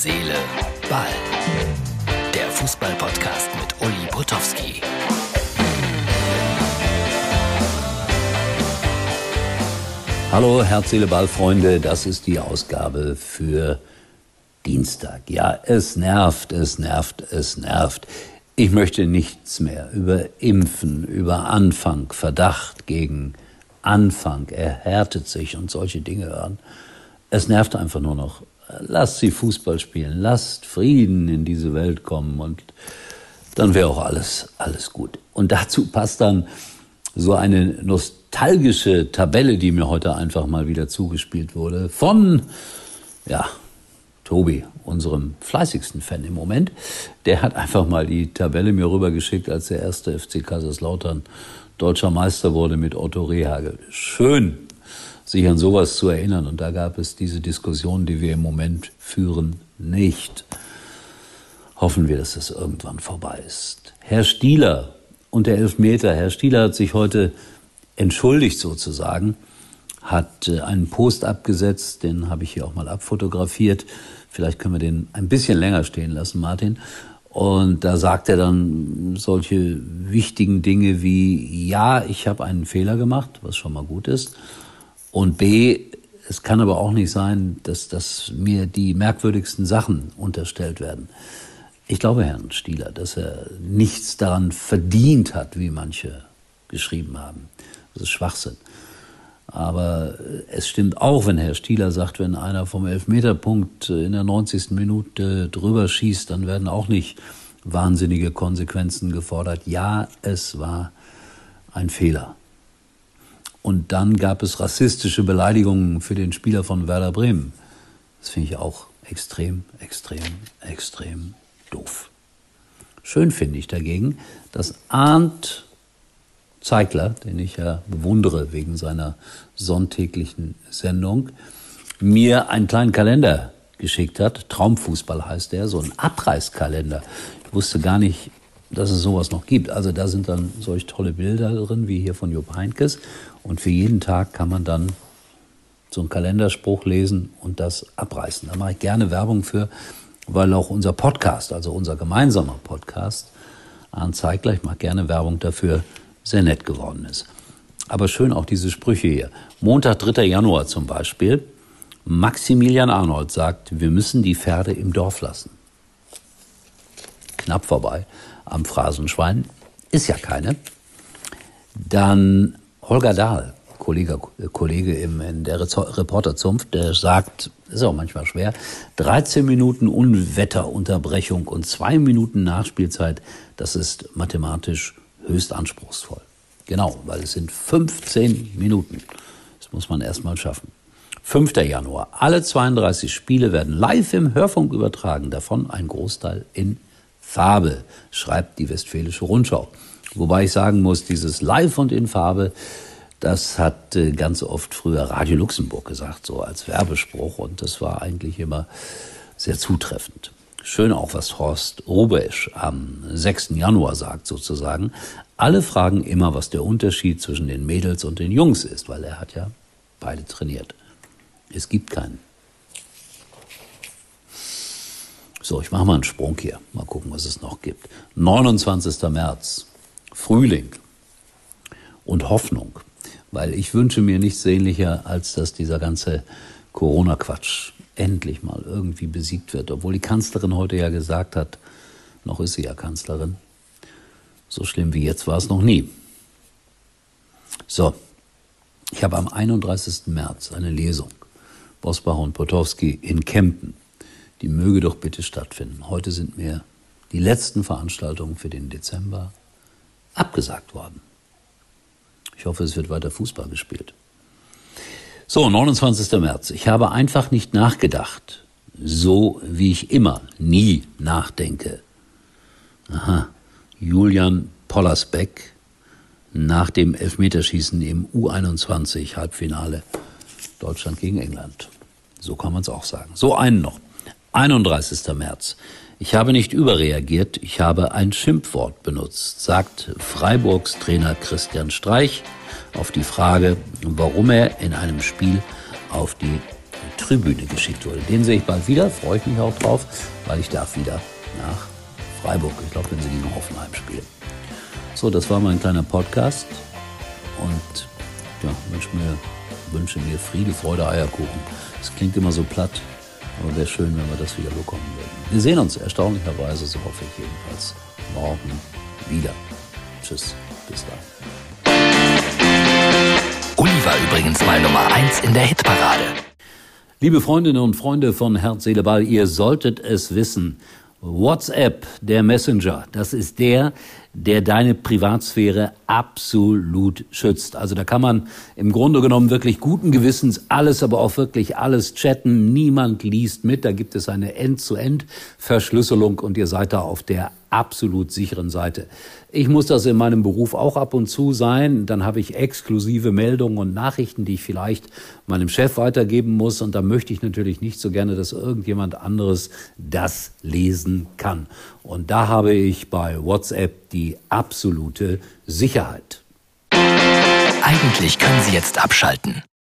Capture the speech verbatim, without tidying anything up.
Seele, Ball. Der Fußball-Podcast mit Uli Potowski. Hallo Herz, Seele, Ball, Freunde. Das ist die Ausgabe für Dienstag. Ja, es nervt, es nervt, es nervt. Ich möchte nichts mehr über Impfen, über Anfang, Verdacht gegen Anfang, er härtet sich und solche Dinge hören. Es nervt einfach nur noch. Lasst sie Fußball spielen, lasst Frieden in diese Welt kommen und dann wäre auch alles, alles gut. Und dazu passt dann so eine nostalgische Tabelle, die mir heute einfach mal wieder zugespielt wurde von, ja, Tobi, unserem fleißigsten Fan im Moment. Der hat einfach mal die Tabelle mir rübergeschickt, als der erste F C Kaiserslautern deutscher Meister wurde mit Otto Rehagel. Schön, sich an sowas zu erinnern. Und da gab es diese Diskussion, die wir im Moment führen, nicht. Hoffen wir, dass das irgendwann vorbei ist. Herr Stieler und der Elfmeter. Herr Stieler hat sich heute entschuldigt sozusagen, hat einen Post abgesetzt, den habe ich hier auch mal abfotografiert. Vielleicht können wir den ein bisschen länger stehen lassen, Martin. Und da sagt er dann solche wichtigen Dinge wie, ja, ich habe einen Fehler gemacht, was schon mal gut ist. Und B, es kann aber auch nicht sein, dass, dass mir die merkwürdigsten Sachen unterstellt werden. Ich glaube, Herrn Stieler, dass er nichts daran verdient hat, wie manche geschrieben haben. Das ist Schwachsinn. Aber es stimmt auch, wenn Herr Stieler sagt, wenn einer vom Elfmeterpunkt in der neunzigsten Minute drüber schießt, dann werden auch nicht wahnsinnige Konsequenzen gefordert. Ja, es war ein Fehler. Und dann gab es rassistische Beleidigungen für den Spieler von Werder Bremen. Das finde ich auch extrem, extrem, extrem doof. Schön finde ich dagegen, dass Arnd Zeigler, den ich ja bewundere wegen seiner sonntäglichen Sendung, mir einen kleinen Kalender geschickt hat. Traumfußball heißt der, so ein Abreißkalender. Ich wusste gar nicht, dass es sowas noch gibt. Also da sind dann solch tolle Bilder drin, wie hier von Jupp Heynckes. Und für jeden Tag kann man dann so einen Kalenderspruch lesen und das abreißen. Da mache ich gerne Werbung für, weil auch unser Podcast, also unser gemeinsamer Podcast, Arnd Zeigler, ich mache gerne Werbung dafür, sehr nett geworden ist. Aber schön auch diese Sprüche hier. Montag, dritter Januar zum Beispiel. Maximilian Arnold sagt, wir müssen die Pferde im Dorf lassen. Knapp vorbei am Phrasenschwein. Ist ja keine. Dann Holger Dahl, Kollege, Kollege im, in der Reporterzunft, der sagt, ist auch manchmal schwer, dreizehn Minuten Unwetterunterbrechung und zwei Minuten Nachspielzeit, das ist mathematisch höchst anspruchsvoll. Genau, weil es sind fünfzehn Minuten. Das muss man erstmal schaffen. fünfter Januar. Alle zweiunddreißig Spiele werden live im Hörfunk übertragen. Davon ein Großteil in Farbe, schreibt die Westfälische Rundschau. Wobei ich sagen muss, dieses live und in Farbe, das hat ganz oft früher Radio Luxemburg gesagt, so als Werbespruch. Und das war eigentlich immer sehr zutreffend. Schön auch, was Horst Rubesch am sechsten Januar sagt sozusagen. Alle fragen immer, was der Unterschied zwischen den Mädels und den Jungs ist, weil er hat ja beide trainiert. Es gibt keinen. So, ich mache mal einen Sprung hier. Mal gucken, was es noch gibt. neunundzwanzigster März, Frühling und Hoffnung. Weil ich wünsche mir nichts sehnlicher, als dass dieser ganze Corona-Quatsch endlich mal irgendwie besiegt wird. Obwohl die Kanzlerin heute ja gesagt hat, noch ist sie ja Kanzlerin, so schlimm wie jetzt war es noch nie. So, ich habe am einunddreißigsten März eine Lesung. Bosbach und Potowski in Kempen. Die möge doch bitte stattfinden. Heute sind mir die letzten Veranstaltungen für den Dezember abgesagt worden. Ich hoffe, es wird weiter Fußball gespielt. So, neunundzwanzigster März. Ich habe einfach nicht nachgedacht. So wie ich immer nie nachdenke. Aha. Julian Pollersbeck nach dem Elfmeterschießen im U einundzwanzig Halbfinale Deutschland gegen England. So kann man es auch sagen. So einen noch. einunddreißigster März. Ich habe nicht überreagiert. Ich habe ein Schimpfwort benutzt, sagt Freiburgs Trainer Christian Streich auf die Frage, warum er in einem Spiel auf die Tribüne geschickt wurde. Den sehe ich bald wieder, freue ich mich auch drauf, weil ich darf wieder nach Freiburg. Ich glaube, wenn sie gegen Hoffenheim spielen. So, das war mein kleiner Podcast. Und ja, wünsche mir, wünsche mir Friede, Freude, Eierkuchen. Das klingt immer so platt, aber wäre schön, wenn wir das wieder bekommen würden. Wir sehen uns erstaunlicherweise, so hoffe ich jedenfalls, morgen wieder. Tschüss, bis dann. Uli war übrigens mal Nummer eins in der Hitparade. Liebe Freundinnen und Freunde von Herz, Seele, Ball, ihr solltet es wissen. WhatsApp, der Messenger, das ist der, der deine Privatsphäre absolut schützt. Also da kann man im Grunde genommen wirklich guten Gewissens alles, aber auch wirklich alles chatten. Niemand liest mit, da gibt es eine End-zu-End-Verschlüsselung und ihr seid da auf der absolut sicheren Seite. Ich muss das in meinem Beruf auch ab und zu sein. Dann habe ich exklusive Meldungen und Nachrichten, die ich vielleicht meinem Chef weitergeben muss. Und da möchte ich natürlich nicht so gerne, dass irgendjemand anderes das lesen kann. Und da habe ich bei WhatsApp die absolute Sicherheit. Eigentlich können Sie jetzt abschalten.